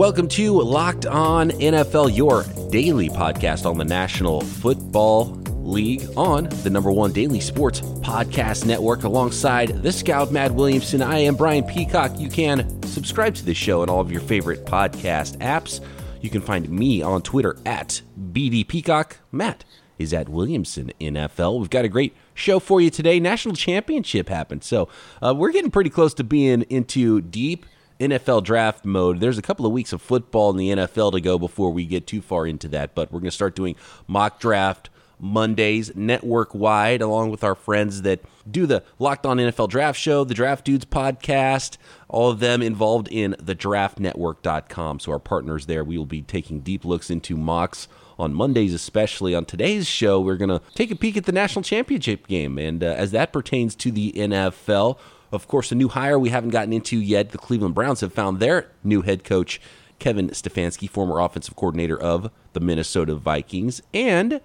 Welcome to Locked On NFL, your daily podcast on the National Football League on the #1 daily sports podcast network. Alongside the scout, Matt Williamson, I am Brian Peacock. You can subscribe to this show and all of your favorite podcast apps. You can find me on Twitter at BD Peacock. Matt is at Williamson NFL. We've got a great show for you today. National championship happened, so we're getting pretty close to being into deep NFL draft mode. There's a couple of weeks of football in the NFL to go before we get too far into that, but we're going to start doing mock draft Mondays network-wide, along with our friends that do the Locked On NFL Draft Show, the Draft Dudes podcast, all of them involved in the draftnetwork.com. So our partners there, we will be taking deep looks into mocks on Mondays, especially. On today's show, we're going to take a peek at the national championship game, and as that pertains to the NFL, of course, a new hire we haven't gotten into yet. The Cleveland Browns have found their new head coach, Kevin Stefanski, former offensive coordinator of the Minnesota Vikings, and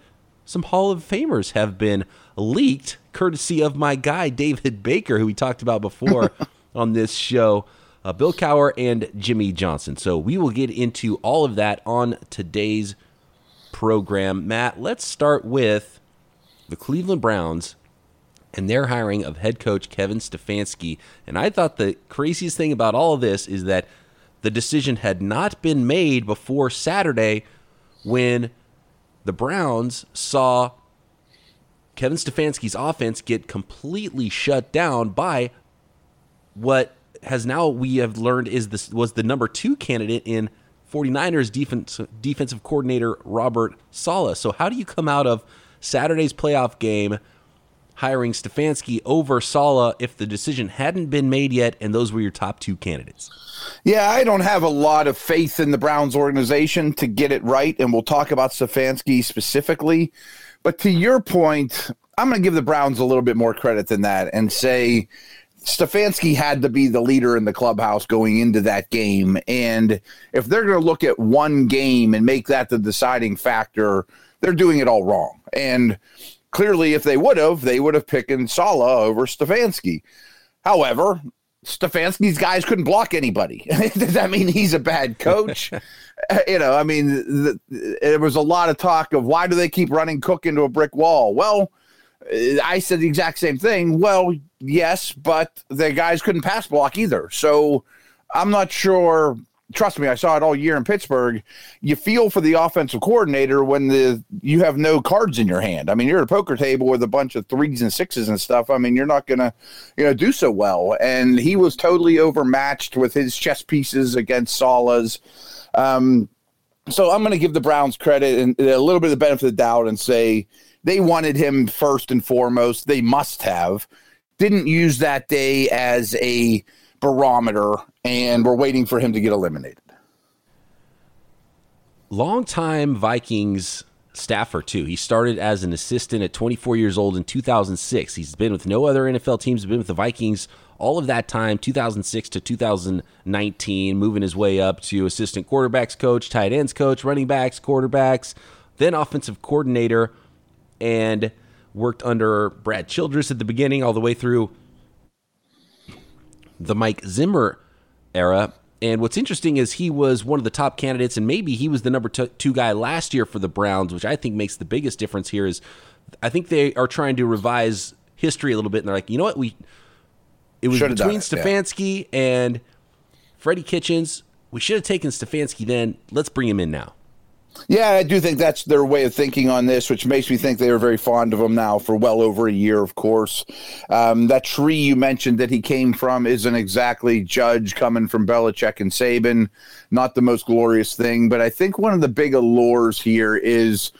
some Hall of Famers have been leaked, courtesy of my guy, David Baker, who we talked about before on this show, Bill Cowher and Jimmy Johnson. So we will get into all of that on today's program. Matt, let's start with the Cleveland Browns and their hiring of head coach Kevin Stefanski. And I thought the craziest thing about all of this is that the decision had not been made before Saturday, when the Browns saw Kevin Stefanski's offense get completely shut down by what has now we have learned is this was the #2 candidate in 49ers defensive coordinator Robert Saleh. So how do you come out of Saturday's playoff game hiring Stefanski over Saleh if the decision hadn't been made yet and those were your top 2 candidates? Yeah, I don't have a lot of faith in the Browns organization to get it right, and we'll talk about Stefanski specifically. But to your point, I'm going to give the Browns a little bit more credit than that and say Stefanski had to be the leader in the clubhouse going into that game. And if they're going to look at one game and make that the deciding factor, they're doing it all wrong. And clearly, if they would have picked Saleh over Stefanski. However, Stefanski's guys couldn't block anybody. Does that mean he's a bad coach? There was a lot of talk of why do they keep running Cook into a brick wall? Well, I said the exact same thing. Well, yes, but the guys couldn't pass block either. So I'm not sure. Trust me, I saw it all year in Pittsburgh. You feel for the offensive coordinator when you have no cards in your hand. I mean, you're at a poker table with a bunch of 3s and 6s and stuff. I mean, you're not going to do so well. And he was totally overmatched with his chess pieces against Saleh's. So I'm going to give the Browns credit and a little bit of the benefit of the doubt and say they wanted him first and foremost. They must have. Didn't use that day as a barometer, and we're waiting for him to get eliminated. Longtime Vikings staffer, too. He started as an assistant at 24 years old in 2006. He's been with no other NFL teams. He's been with the Vikings all of that time, 2006 to 2019, moving his way up to assistant quarterbacks coach, tight ends coach, running backs, quarterbacks, then offensive coordinator, and worked under Brad Childress at the beginning all the way through the Mike Zimmer era. And what's interesting is he was one of the top candidates, and maybe he was the #2 guy last year for the Browns, which I think makes the biggest difference here. Is I think they are trying to revise history a little bit, and they're like, you know what, it was should've between Stefanski and Freddie Kitchens. We should have taken Stefanski then. Let's bring him in now. Yeah, I do think that's their way of thinking on this, which makes me think they are very fond of him now for well over a year, of course. That tree you mentioned that he came from isn't exactly Judge coming from Belichick and Saban. Not the most glorious thing, but I think one of the big allures here is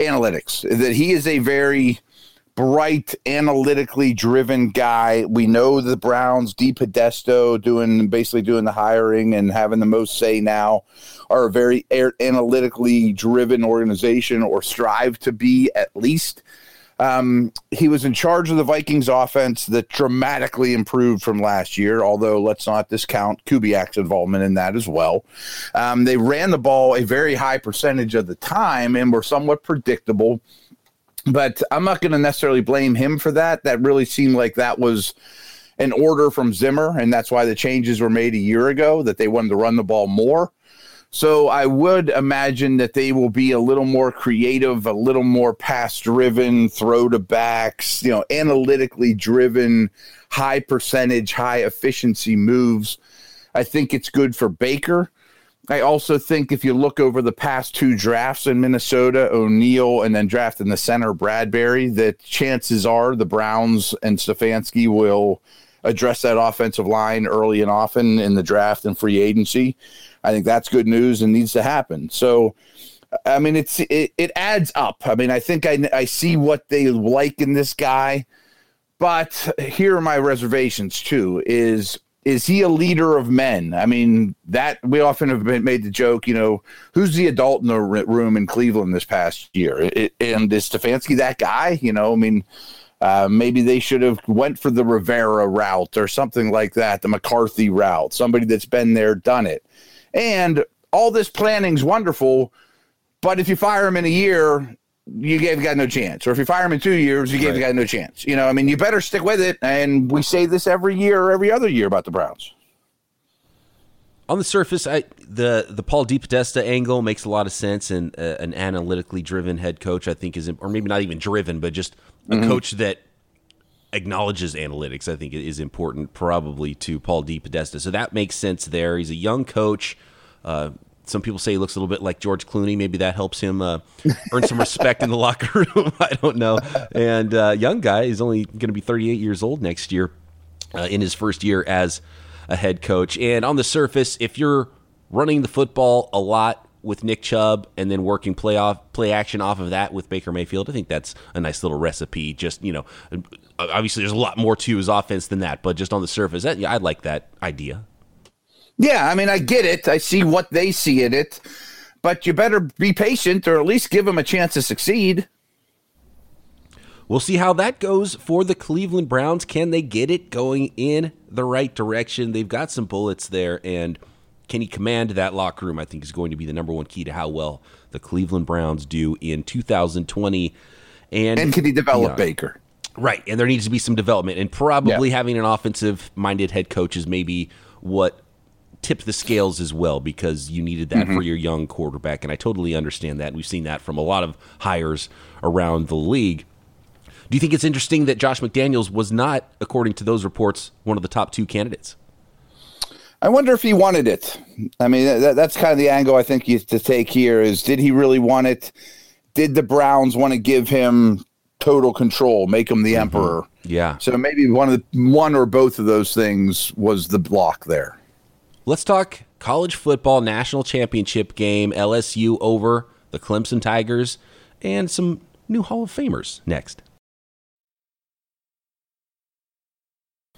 analytics, that he is a very bright, analytically driven guy. We know the Browns, DePodesta basically doing the hiring and having the most say now, are a very analytically driven organization, or strive to be at least. He was in charge of the Vikings offense that dramatically improved from last year, although let's not discount Kubiak's involvement in that as well. They ran the ball a very high percentage of the time and were somewhat predictable. But I'm not going to necessarily blame him for that. That really seemed like that was an order from Zimmer, and that's why the changes were made a year ago, that they wanted to run the ball more. So I would imagine that they will be a little more creative, a little more pass-driven, throw-to-backs, analytically driven, high percentage, high efficiency moves. I think it's good for Baker. I also think if you look over the past two drafts in Minnesota, O'Neal and then drafting the center Bradbury, that chances are the Browns and Stefanski will address that offensive line early and often in the draft and free agency. I think that's good news and needs to happen. So, I mean, it adds up. I mean, I think I see what they like in this guy, but here are my reservations too. Is he a leader of men? I mean, that we often have made the joke, who's the adult in the room in Cleveland this past year? And is Stefanski that guy? Maybe they should have went for the Rivera route or something like that, the McCarthy route, somebody that's been there, done it. And all this planning's wonderful, but if you fire him in a year, you gave the guy no chance. Or if you fire him in 2 years, you gave the guy no chance. You better stick with it. And we say this every year or every other year about the Browns. On the surface, the Paul DePodesta angle makes a lot of sense, and an analytically driven head coach, I think, is, or maybe not even driven, but just a coach that acknowledges analytics, I think, is important probably to Paul DePodesta. So that makes sense there. He's a young coach. Some people say he looks a little bit like George Clooney. Maybe that helps him earn some respect in the locker room. I don't know. And young guy, he's only going to be 38 years old next year, in his first year as a head coach. And on the surface, if you're running the football a lot with Nick Chubb and then working play action off of that with Baker Mayfield, I think that's a nice little recipe. Just, obviously there's a lot more to his offense than that, but just on the surface, I like that idea. Yeah, I mean, I get it. I see what they see in it, but you better be patient or at least give him a chance to succeed. We'll see how that goes for the Cleveland Browns. Can they get it going in the right direction? They've got some bullets there, and can he command that locker room? I think is going to be the number one key to how well the Cleveland Browns do in 2020. And can he develop Baker? Right, and there needs to be some development, and probably having an offensive-minded head coach is maybe what tipped the scales as well, because you needed that for your young quarterback, and I totally understand that. We've seen that from a lot of hires around the league. Do you think it's interesting that Josh McDaniels was not, according to those reports, one of the top two candidates? I wonder if he wanted it. I mean, that's kind of the angle I think you have to take here is, did he really want it? Did the Browns want to give him total control, make him the emperor? Yeah. So maybe one or both of those things was the block there. Let's talk college football national championship game, LSU over the Clemson Tigers, and some new Hall of Famers next.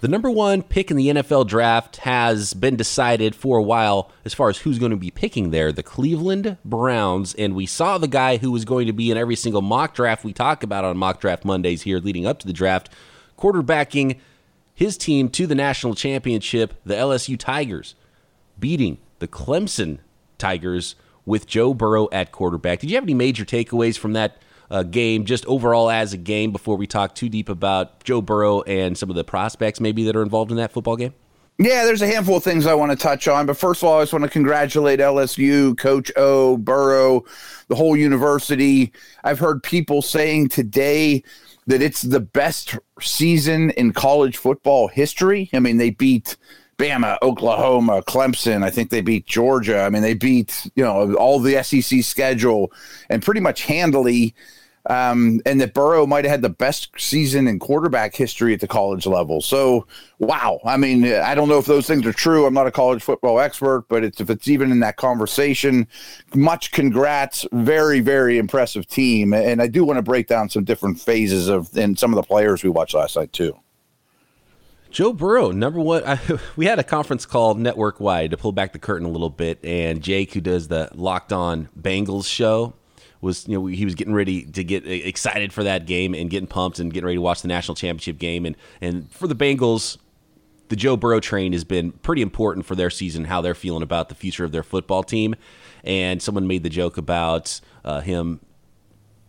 The number one pick in the NFL draft has been decided for a while as far as who's going to be picking there, the Cleveland Browns. And we saw the guy who was going to be in every single mock draft we talk about on Mock Draft Mondays here leading up to the draft, quarterbacking his team to the national championship, the LSU Tigers, beating the Clemson Tigers with Joe Burrow at quarterback. Did you have any major takeaways from that game, just overall as a game, before we talk too deep about Joe Burrow and some of the prospects maybe that are involved in that football game? Yeah, there's a handful of things I want to touch on, but first of all, I just want to congratulate LSU, Coach O, Burrow, the whole university. I've heard people saying today that it's the best season in college football history. I mean, they beat Bama, Oklahoma, Clemson. I think they beat Georgia. I mean, they beat, all the SEC schedule and pretty much handily. And that Burrow might have had the best season in quarterback history at the college level. So, wow. I mean, I don't know if those things are true. I'm not a college football expert, but if it's even in that conversation, much congrats. Very, very impressive team. And I do want to break down some different phases and some of the players we watched last night, too. Joe Burrow, number one. We had a conference call network-wide to pull back the curtain a little bit, and Jake, who does the Locked On Bengals show, was he was getting ready to get excited for that game and getting pumped and getting ready to watch the national championship game. And for the Bengals, the Joe Burrow train has been pretty important for their season, how they're feeling about the future of their football team. And someone made the joke about him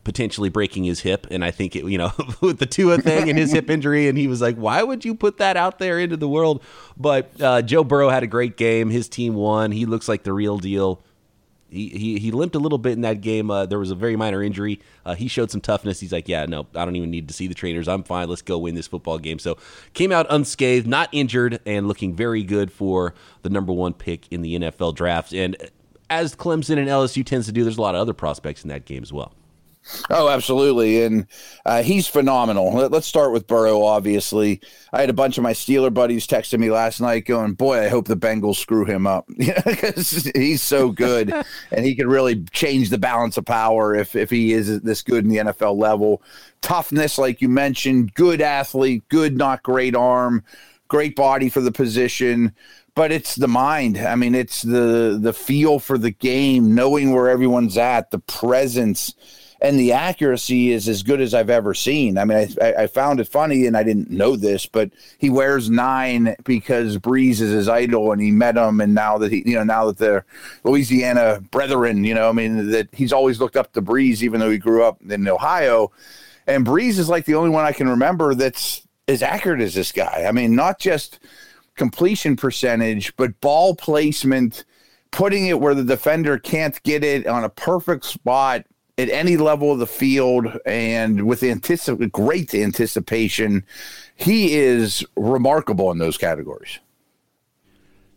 potentially breaking his hip, and I think with the Tua thing and his hip injury, and he was like, why would you put that out there into the world? But Joe Burrow had a great game. His team won. He looks like the real deal. He limped a little bit in that game. There was a very minor injury. He showed some toughness. He's like, yeah, no, I don't even need to see the trainers. I'm fine. Let's go win this football game. So came out unscathed, not injured, and looking very good for the number one pick in the NFL draft. And as Clemson and LSU tends to do, there's a lot of other prospects in that game as well. Oh, absolutely. And he's phenomenal. Let's start with Burrow, obviously. I had a bunch of my Steeler buddies texting me last night going, boy, I hope the Bengals screw him up. Because he's so good, and he could really change the balance of power if he is this good in the NFL level. Toughness, like you mentioned, good athlete, good, not great arm, great body for the position. But it's the mind. I mean, it's the feel for the game, knowing where everyone's at, the presence. And the accuracy is as good as I've ever seen. I mean, I found it funny, and I didn't know this, but he wears 9 because Brees is his idol, and he met him. And now that now that they're Louisiana brethren, that he's always looked up to Brees, even though he grew up in Ohio. And Brees is like the only one I can remember that's as accurate as this guy. I mean, not just completion percentage, but ball placement, putting it where the defender can't get it on a perfect spot at any level of the field, and with great anticipation. He is remarkable in those categories.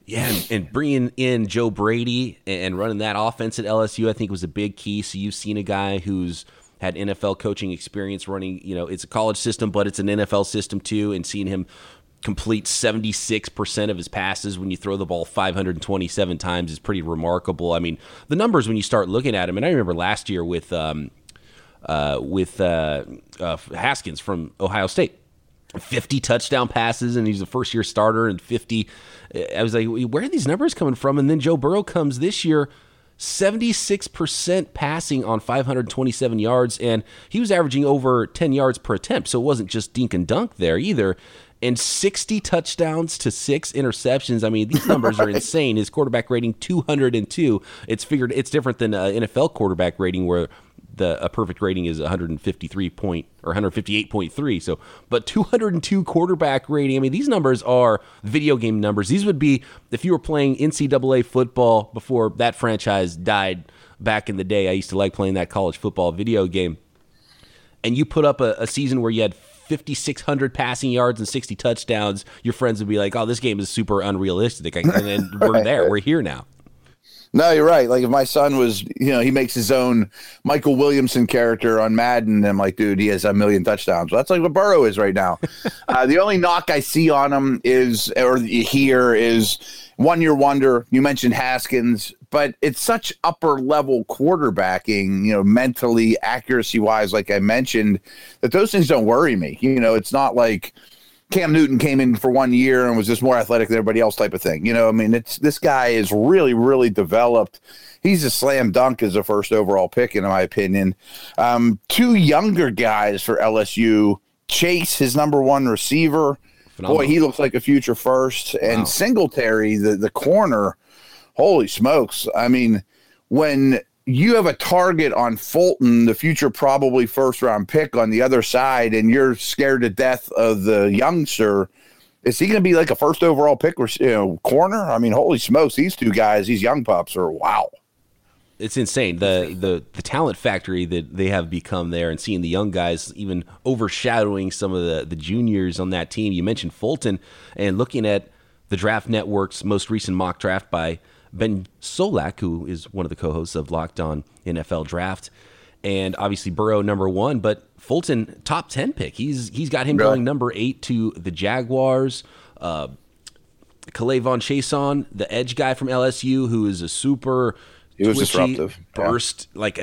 Yeah, and bringing in Joe Brady and running that offense at LSU, I think, was a big key. So you've seen a guy who's had NFL coaching experience running, it's a college system, but it's an NFL system too, and seeing him complete 76% of his passes when you throw the ball 527 times is pretty remarkable. I mean, the numbers when you start looking at him, and I remember last year with Haskins from Ohio State, 50 touchdown passes, and he's a first-year starter, and 50. I was like, where are these numbers coming from? And then Joe Burrow comes this year, 76% passing on 527 yards, and he was averaging over 10 yards per attempt, so it wasn't just dink and dunk there either. And 60 touchdowns to 6 interceptions. I mean, these numbers are insane. His quarterback rating, 202. It's figured it's different than an NFL quarterback rating, where a perfect rating is 158.3. So, but 202 quarterback rating. I mean, these numbers are video game numbers. These would be if you were playing NCAA football before that franchise died back in the day. I used to like playing that college football video game. And you put up a season where you had 5,600 passing yards and 60 touchdowns, your friends would be like, oh, this game is super unrealistic. And then we're there. We're here now. No, you're right. Like, if my son was, he makes his own Michael Williamson character on Madden, I'm like, dude, he has a million touchdowns. That's like what Burrow is right now. The only knock I see on him is 1 year wonder. You mentioned Haskins, but it's such upper level quarterbacking, mentally, accuracy wise, like I mentioned, that those things don't worry me. It's not like Cam Newton came in for 1 year and was just more athletic than everybody else type of thing. This guy is really, really developed. He's a slam dunk as a first overall pick, in my opinion. Two younger guys for LSU, Chase, his number one receiver. Phenomenal. Boy, he looks like a future first. And wow. Singletary, the corner, holy smokes. I mean, when you have a target on Fulton, the future probably first-round pick on the other side, and you're scared to death of the youngster, is he going to be like a first overall pick corner? I mean, holy smokes, these two guys, these young pups are wow. It's insane, the talent factory that they have become there, and seeing the young guys even overshadowing some of the juniors on that team. You mentioned Fulton, and looking at the Draft Network's most recent mock draft by Ben Solak, who is one of the co-hosts of Locked On NFL Draft, and obviously Burrow number one, but Fulton top 10 pick. He's got him going number 8 to the Jaguars. Kalevon Chason, the edge guy from LSU, who is a super disruptive burst. Yeah. Like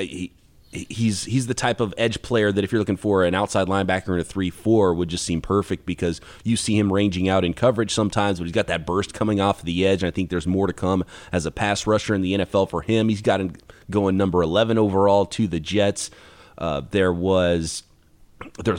he's the type of edge player that if you're looking for an outside linebacker in a 3-4 would just seem perfect, because you see him ranging out in coverage sometimes, but he's got that burst coming off the edge, and I think there's more to come as a pass rusher in the NFL for him. He's got him going number 11 overall to the Jets. There's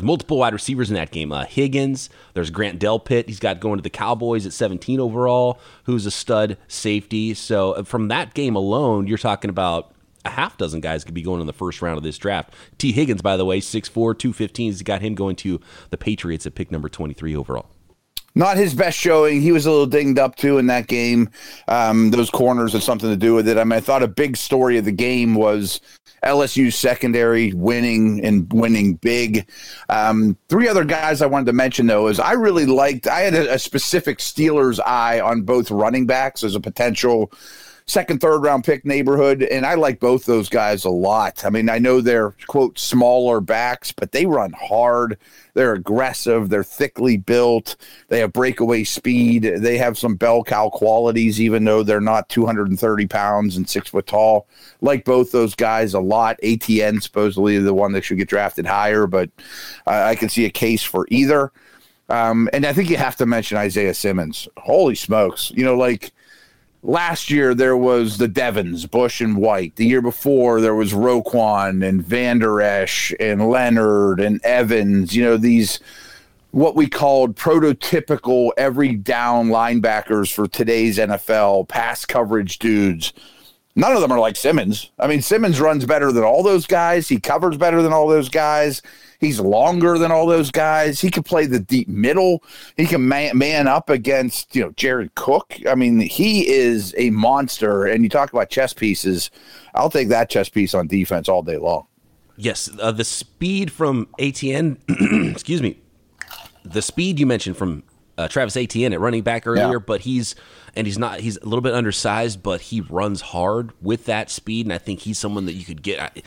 multiple wide receivers in that game. Higgins, there's Grant Delpit. He's got going to the Cowboys at 17 overall, who's a stud safety. So from that game alone, you're talking about a half dozen guys could be going in the first round of this draft. T. Higgins, by the way, 6'4", 215, has got him going to the Patriots at pick number 23 overall. Not his best showing. He was a little dinged up, too, in that game. Those corners had something to do with it. I mean, I thought a big story of the game was LSU's secondary winning and winning big. Three other guys I wanted to mention, though, is I really liked – I had a specific Steelers eye on both running backs as a potential – second, third-round pick neighborhood, and I like both those guys a lot. I mean, I know they're, quote, smaller backs, but they run hard. They're aggressive. They're thickly built. They have breakaway speed. They have some bell cow qualities, even though they're not 230 pounds and 6 foot tall. Like both those guys a lot. ATN, supposedly, the one that should get drafted higher, but I can see a case for either. And I think you have to mention Isaiah Simmons. Holy smokes. You know, like, last year, there was the Devins, Bush and White. The year before, there was Roquan and Van Der Esch and Leonard and Evans. You know, these what we called prototypical every-down linebackers for today's NFL, pass coverage dudes. None of them are like Simmons. I mean, Simmons runs better than all those guys. He covers better than all those guys. He's longer than all those guys. He can play the deep middle. He can man up against, you know, Jared Cook. I mean, he is a monster. And you talk about chess pieces. I'll take that chess piece on defense all day long. Yes, the speed from ATN, excuse me, the speed you mentioned from Travis Etienne at running back earlier, yeah. But he's a little bit undersized, but he runs hard with that speed, and I think he's someone that you could get.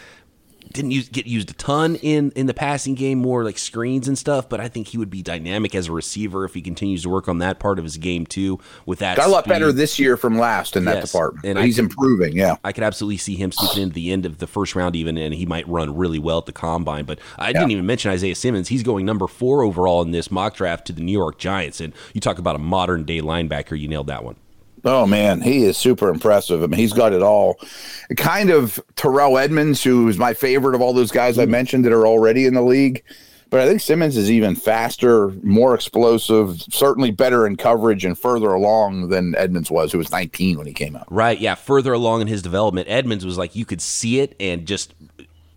Get used a ton in the passing game, more like screens and stuff, but I think he would be dynamic as a receiver if he continues to work on that part of his game too. With that, got a lot better this year from last in that department, and he's improving. Yeah, I could absolutely see him sneaking into the end of the first round even, and he might run really well at the combine. But I didn't even mention Isaiah Simmons. He's going number 4 overall in this mock draft to the New York Giants, and you talk about a modern day linebacker. You nailed that one. Oh, man, he is super impressive. I mean, he's got it all. Kind of Terrell Edmonds, who is my favorite of all those guys I mentioned that are already in the league. But I think Simmons is even faster, more explosive, certainly better in coverage and further along than Edmonds was, who was 19 when he came out. Right, yeah, further along in his development. Edmonds was like, you could see it and just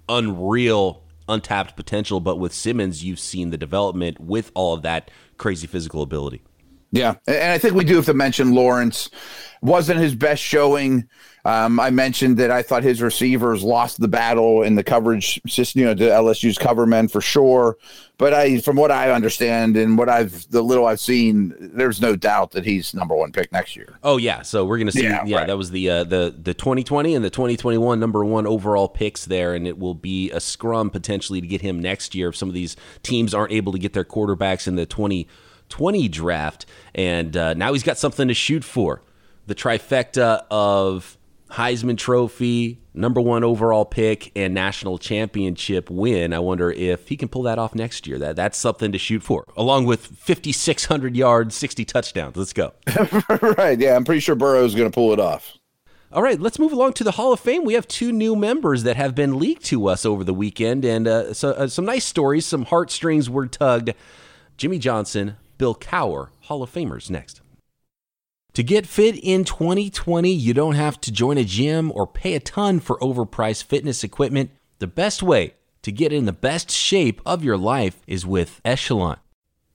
unreal, untapped potential. But with Simmons, you've seen the development with all of that crazy physical ability. Yeah, and I think we do have to mention Lawrence. Wasn't his best showing. I mentioned that I thought his receivers lost the battle in the coverage system, you know, to LSU's cover men for sure. But from what I understand and the little I've seen, there's no doubt that he's number 1 pick next year. Oh, yeah. So we're going to see. Yeah, right. That was the 2020 and the 2021 number 1 overall picks there. And it will be a scrum potentially to get him next year if some of these teams aren't able to get their quarterbacks in the 2020 draft, and now he's got something to shoot for. The trifecta of Heisman Trophy, number 1 overall pick, and national championship win. I wonder if he can pull that off next year. That's something to shoot for, along with 5,600 yards, 60 touchdowns. Let's go. Right, yeah, I'm pretty sure Burrow's going to pull it off. All right, let's move along to the Hall of Fame. We have 2 new members that have been leaked to us over the weekend, and some nice stories, some heartstrings were tugged. Jimmy Johnson, Bill Cowher, Hall of Famers next. To get fit in 2020, you don't have to join a gym or pay a ton for overpriced fitness equipment. The best way to get in the best shape of your life is with Echelon.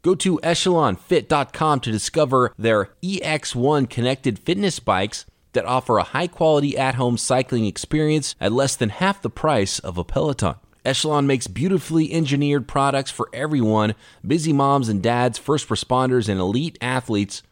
Go to echelonfit.com to discover their EX1 connected fitness bikes that offer a high-quality at-home cycling experience at less than half the price of a Peloton. Echelon makes beautifully engineered products for everyone, busy moms and dads, first responders, and elite athletes,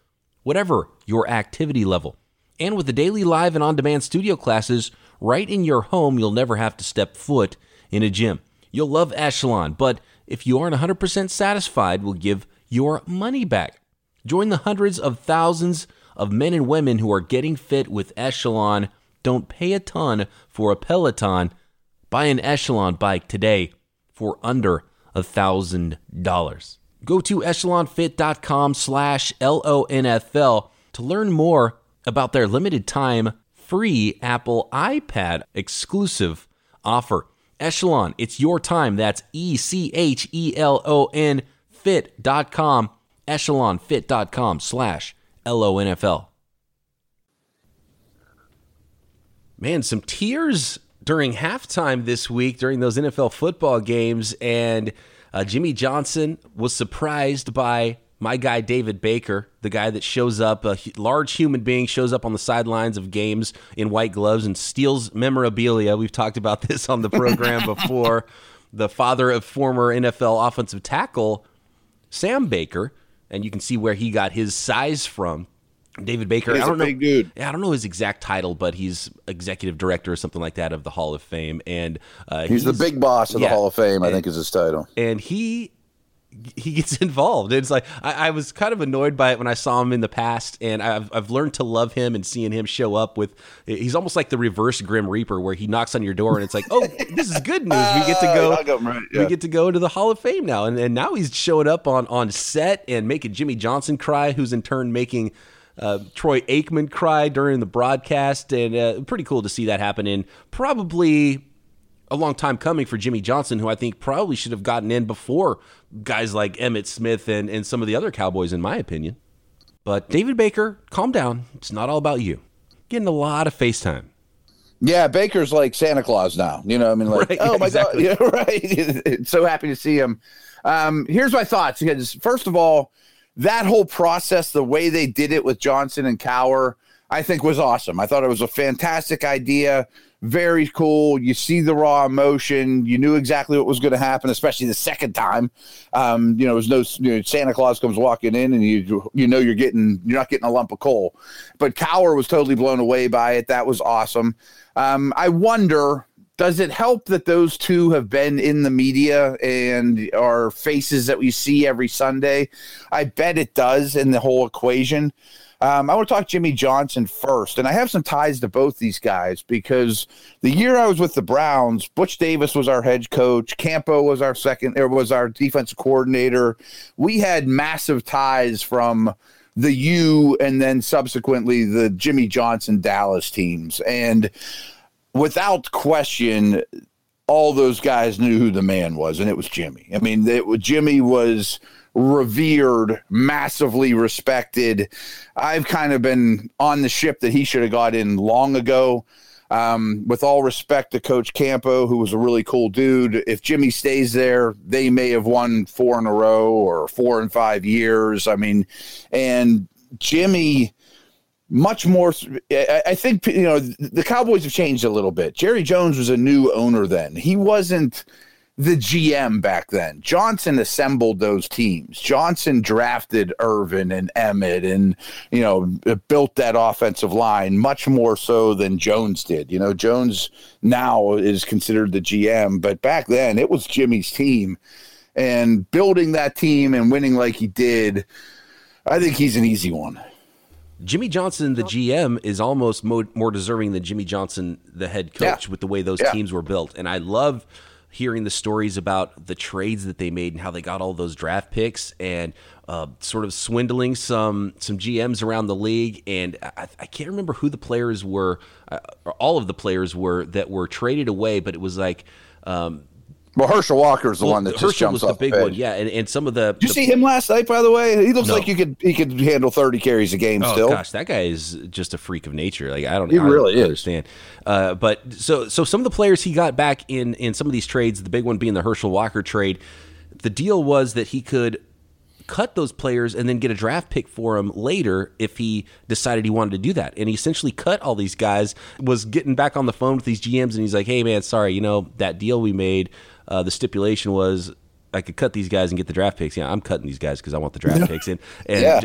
whatever your activity level. And with the daily live and on-demand studio classes right in your home, you'll never have to step foot in a gym. You'll love Echelon, but if you aren't 100% satisfied, we'll give your money back. Join the hundreds of thousands of men and women who are getting fit with Echelon. Don't pay a ton for a Peloton. Buy an Echelon bike today for under $1,000. Go to echelonfit.com/LONFL to learn more about their limited time free Apple iPad exclusive offer. Echelon, it's your time. That's ECHELON fit.com. echelonfit.com/LONFL. Man, some tears during halftime this week, during those NFL football games, and Jimmy Johnson was surprised by my guy David Baker, the guy that shows up, a large human being, shows up on the sidelines of games in white gloves and steals memorabilia. We've talked about this on the program before. The father of former NFL offensive tackle, Sam Baker, and you can see where he got his size from. David Baker, I don't know his exact title, but he's executive director or something like that of the Hall of Fame. And he's the big boss of the Hall of Fame, I think is his title. And he gets involved. It's like I was kind of annoyed by it when I saw him in the past, and I've learned to love him and seeing him show up with. He's almost like the reverse Grim Reaper, where he knocks on your door and it's like, oh, this is good news. We get to go. Right, yeah. We get to go to the Hall of Fame now, and now he's showing up on set and making Jimmy Johnson cry, who's in turn making Troy Aikman cry during the broadcast, and pretty cool to see that happen. And probably a long time coming for Jimmy Johnson, who I think probably should have gotten in before guys like Emmett Smith and some of the other Cowboys, in my opinion. But David Baker, calm down. It's not all about you. Getting a lot of FaceTime. Yeah, Baker's like Santa Claus now. You know, I mean, like, right, oh, my exactly. God. Yeah, right. So happy to see him. Here's my thoughts. First of all, that whole process, the way they did it with Johnson and Cowher, I think was awesome. I thought it was a fantastic idea. Very cool. You see the raw emotion. You knew exactly what was going to happen, especially the second time. It was Santa Claus comes walking in, and you're not getting a lump of coal. But Cowher was totally blown away by it. That was awesome. I wonder, does it help that those two have been in the media and are faces that we see every Sunday? I bet it does in the whole equation. I want to talk Jimmy Johnson first, and I have some ties to both these guys because the year I was with the Browns, Butch Davis was our head coach, Campo was our defensive coordinator. We had massive ties from the U and then subsequently the Jimmy Johnson Dallas teams, and without question, all those guys knew who the man was, and it was Jimmy. I mean, Jimmy was revered, massively respected. I've kind of been on the ship that he should have got in long ago. With all respect to Coach Campo, who was a really cool dude, if Jimmy stays there, they may have won 4 in a row or 4 in 5 years. I mean, and Jimmy, much more, I think, the Cowboys have changed a little bit. Jerry Jones was a new owner then. He wasn't the GM back then. Johnson assembled those teams. Johnson drafted Irvin and Emmett and, built that offensive line much more so than Jones did. Jones now is considered the GM, but back then it was Jimmy's team. And building that team and winning like he did, I think he's an easy one. Jimmy Johnson, the GM, is almost more deserving than Jimmy Johnson, the head coach, with the way those teams were built. And I love hearing the stories about the trades that they made and how they got all those draft picks and sort of swindling some GMs around the league. And I can't remember who the players were, or all of the players were that were traded away, but it was like Herschel Walker is the one that just jumps off the big one, yeah. And some of the did you see him last night? By the way, he looks like he could handle 30 carries a game. Oh gosh, that guy is just a freak of nature. Like I don't understand. But so some of the players he got back in some of these trades, the big one being the Herschel Walker trade. The deal was that he could cut those players and then get a draft pick for him later if he decided he wanted to do that. And he essentially cut all these guys. Was getting back on the phone with these GMs and he's like, "Hey man, sorry, that deal we made." The stipulation was I could cut these guys and get the draft picks. I'm cutting these guys because I want the draft picks. And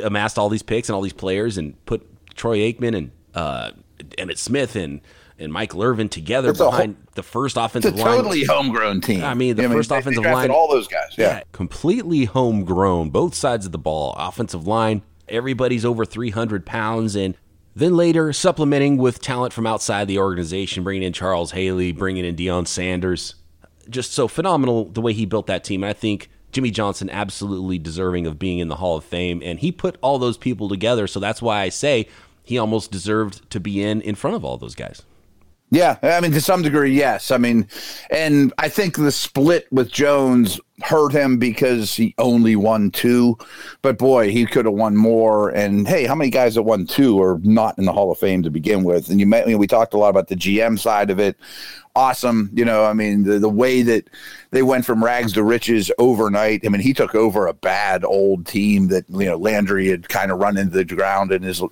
amassed all these picks and all these players and put Troy Aikman and Emmett Smith and Mike Lurvin together behind the first offensive line. It's a totally homegrown team. I mean, the first offensive line. All those guys. Yeah, completely homegrown, both sides of the ball, offensive line. Everybody's over 300 pounds and then later supplementing with talent from outside the organization, bringing in Charles Haley, bringing in Deion Sanders. Just so phenomenal the way he built that team. And I think Jimmy Johnson absolutely deserving of being in the Hall of Fame. And he put all those people together. So that's why I say he almost deserved to be in front of all those guys. Yeah, I mean, to some degree, yes. I mean, and I think the split with Jones hurt him because he only won 2. But, boy, he could have won more. And, hey, how many guys that won 2 are not in the Hall of Fame to begin with? And we talked a lot about the GM side of it. awesome. You know, I mean, the way that they went from rags to riches overnight. I mean, he took over a bad old team that, you know, Landry had kind of run into the ground in his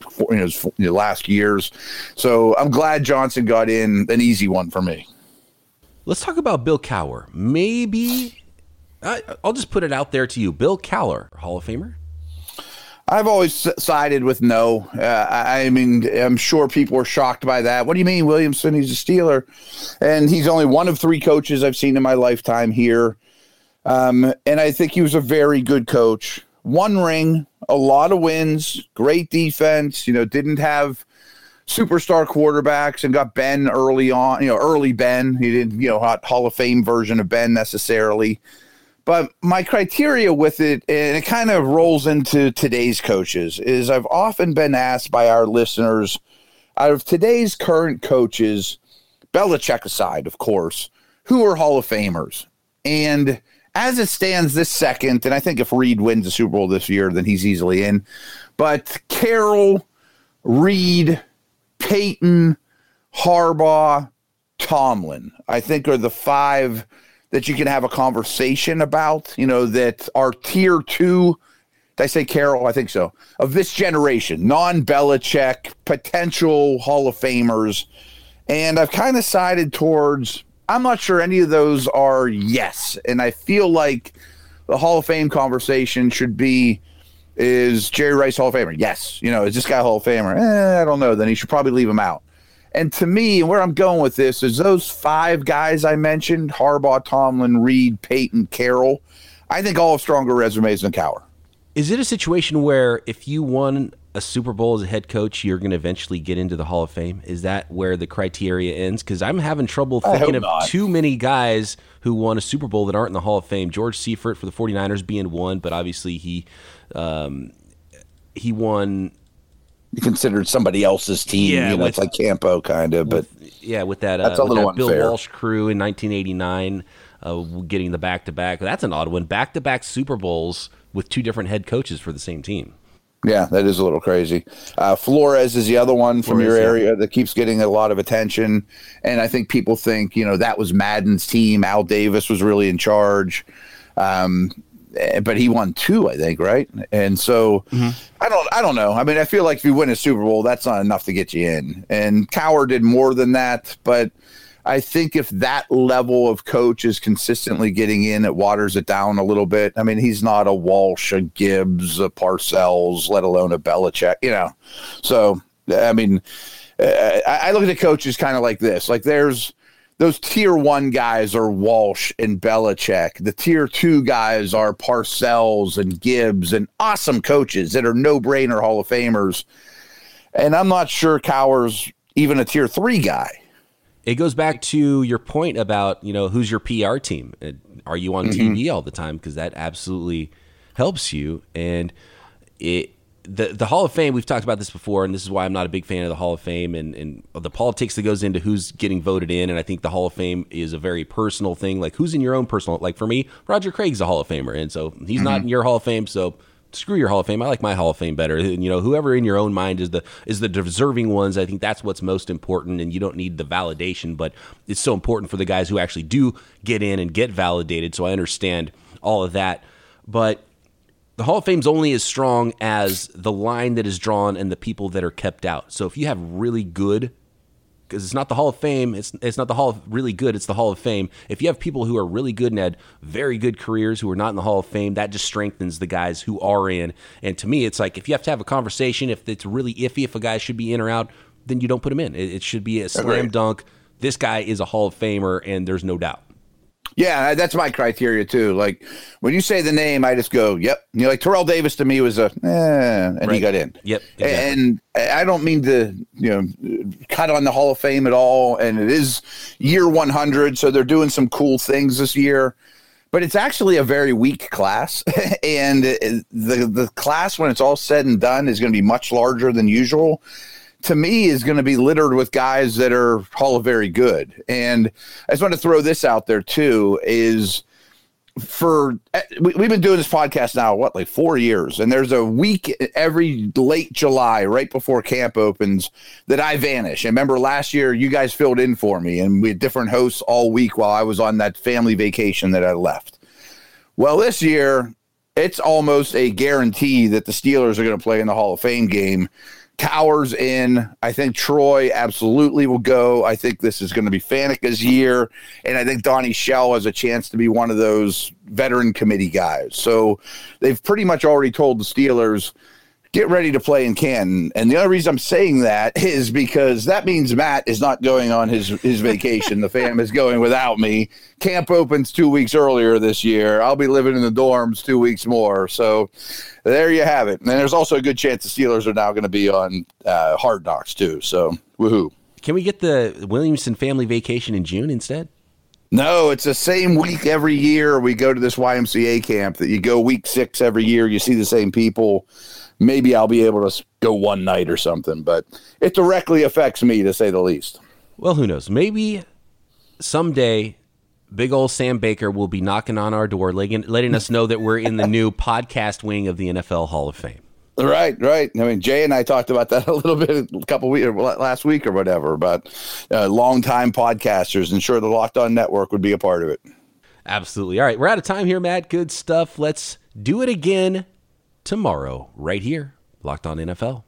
last years. So I'm glad Johnson got in, an easy one for me. Let's talk about Bill Cowher. Maybe I'll just put it out there to you. Bill Cowher, Hall of Famer. I've always sided with no. I mean, I'm sure people are shocked by that. What do you mean, Williamson? He's a Steeler. And he's only one of three coaches I've seen in my lifetime here. And I think he was a very good coach. One ring, a lot of wins, great defense, you know, didn't have superstar quarterbacks and got Ben early on, you know, early Ben. He didn't, you know, Hall of Fame version of Ben necessarily. But my criteria with it, and it kind of rolls into today's coaches, is I've often been asked by our listeners, out of today's current coaches, Belichick aside, of course, who are Hall of Famers? And as it stands this second, and I think if Reed wins the Super Bowl this year, then he's easily in. But Carroll, Reed, Peyton, Harbaugh, Tomlin, I think are the five that you can have a conversation about, you know, that are tier two. Did I say Carroll? I think so. Of this generation, non-Belichick, potential Hall of Famers. And I've kind of sided towards, I'm not sure any of those are yes. And I feel like the Hall of Fame conversation should be, is Jerry Rice Hall of Famer? Yes. You know, is this guy Hall of Famer? I don't know. Then he should probably leave him out. And to me, where I'm going with this is those five guys I mentioned, Harbaugh, Tomlin, Reed, Peyton, Carroll, I think all have stronger resumes than Cowher. Is it a situation where if you won a Super Bowl as a head coach, you're going to eventually get into the Hall of Fame? Is that where the criteria ends? Because I'm having trouble thinking of too many guys who won a Super Bowl that aren't in the Hall of Fame. George Seifert for the 49ers being one, but obviously he won... Considered somebody else's team, yeah, you know, it's like Campo kind of, but yeah, with that, that's a little that Bill Walsh crew in 1989, getting the back-to-back. That's an odd one, back-to-back Super Bowls with two different head coaches for the same team. Yeah, that is a little crazy. Flores is the other one from your area that keeps getting a lot of attention, and I think people think, you know, that was Madden's team. Al Davis was really in charge. But he won two, I think, right? And so I don't know. I mean, I feel like if you win a Super Bowl, that's not enough to get you in. And Cowher did more than that. But I think if that level of coach is consistently getting in, it waters it down a little bit. I mean, he's not a Walsh, a Gibbs, a Parcells, let alone a Belichick, you know. So, I mean, I look at the coaches kind of like this. Like there's... Those tier one guys are Walsh and Belichick. The tier two guys are Parcells and Gibbs and awesome coaches that are no-brainer Hall of Famers. And I'm not sure Cowher's even a tier three guy. It goes back to your point about, you know, who's your PR team? Are you on TV all the time? Because that absolutely helps you. And it... The Hall of Fame, we've talked about this before, and this is why I'm not a big fan of the Hall of Fame and the politics that goes into who's getting voted in. And I think the Hall of Fame is a very personal thing. Like, who's in your own personal... Like, for me, Roger Craig's a Hall of Famer, and so he's not in your Hall of Fame, so screw your Hall of Fame. I like my Hall of Fame better. You know, whoever in your own mind is the deserving ones, I think that's what's most important, and you don't need the validation, but it's so important for the guys who actually do get in and get validated, so I understand all of that. But... the Hall of Fame's only as strong as the line that is drawn and the people that are kept out. So if you have really good, because it's not the Hall of Fame, it's not the Hall of really good, it's the Hall of Fame. If you have people who are really good and had very good careers who are not in the Hall of Fame, that just strengthens the guys who are in. And to me, it's like if you have to have a conversation, if it's really iffy, if a guy should be in or out, then you don't put him in. It should be a slam dunk. This guy is a Hall of Famer, and there's no doubt. Yeah, that's my criteria, too. Like, when you say the name, I just go, yep. You know, like, Terrell Davis to me was he got in. Yep. Exactly. And I don't mean to, you know, cut on the Hall of Fame at all, and it is year 100, so they're doing some cool things this year. But it's actually a very weak class, and the class, when it's all said and done, is going to be much larger than usual. To me, is going to be littered with guys that are Hall of Very good. And I just want to throw this out there, too, is for we've been doing this podcast now, what, like 4 years, and there's a week every late July right before camp opens that I vanish. I remember last year you guys filled in for me, and we had different hosts all week while I was on that family vacation that I left. Well, this year it's almost a guarantee that the Steelers are going to play in the Hall of Fame game. Cowher's in. I think Troy absolutely will go. I think this is going to be Fanica's year, and I think Donnie Shell has a chance to be one of those veteran committee guys. So they've pretty much already told the Steelers, get ready to play in Canton. And the only reason I'm saying that is because that means Matt is not going on his vacation. The fam is going without me. Camp opens 2 weeks earlier this year. I'll be living in the dorms 2 weeks more. So there you have it. And there's also a good chance the Steelers are now going to be on Hard Knocks too. So woohoo. Can we get the Williamson family vacation in June instead? No, it's the same week every year. We go to this YMCA camp that you go week 6 every year. You see the same people. Maybe I'll be able to go one night or something, but it directly affects me, to say the least. Well, who knows? Maybe someday big old Sam Baker will be knocking on our door, letting us know that we're in the new podcast wing of the NFL Hall of Fame. Right, right. I mean, Jay and I talked about that a little bit a couple weeks, last week or whatever, about longtime podcasters. And sure, the Locked On Network would be a part of it. Absolutely. All right, we're out of time here, Matt. Good stuff. Let's do it again tomorrow, right here, Locked On NFL.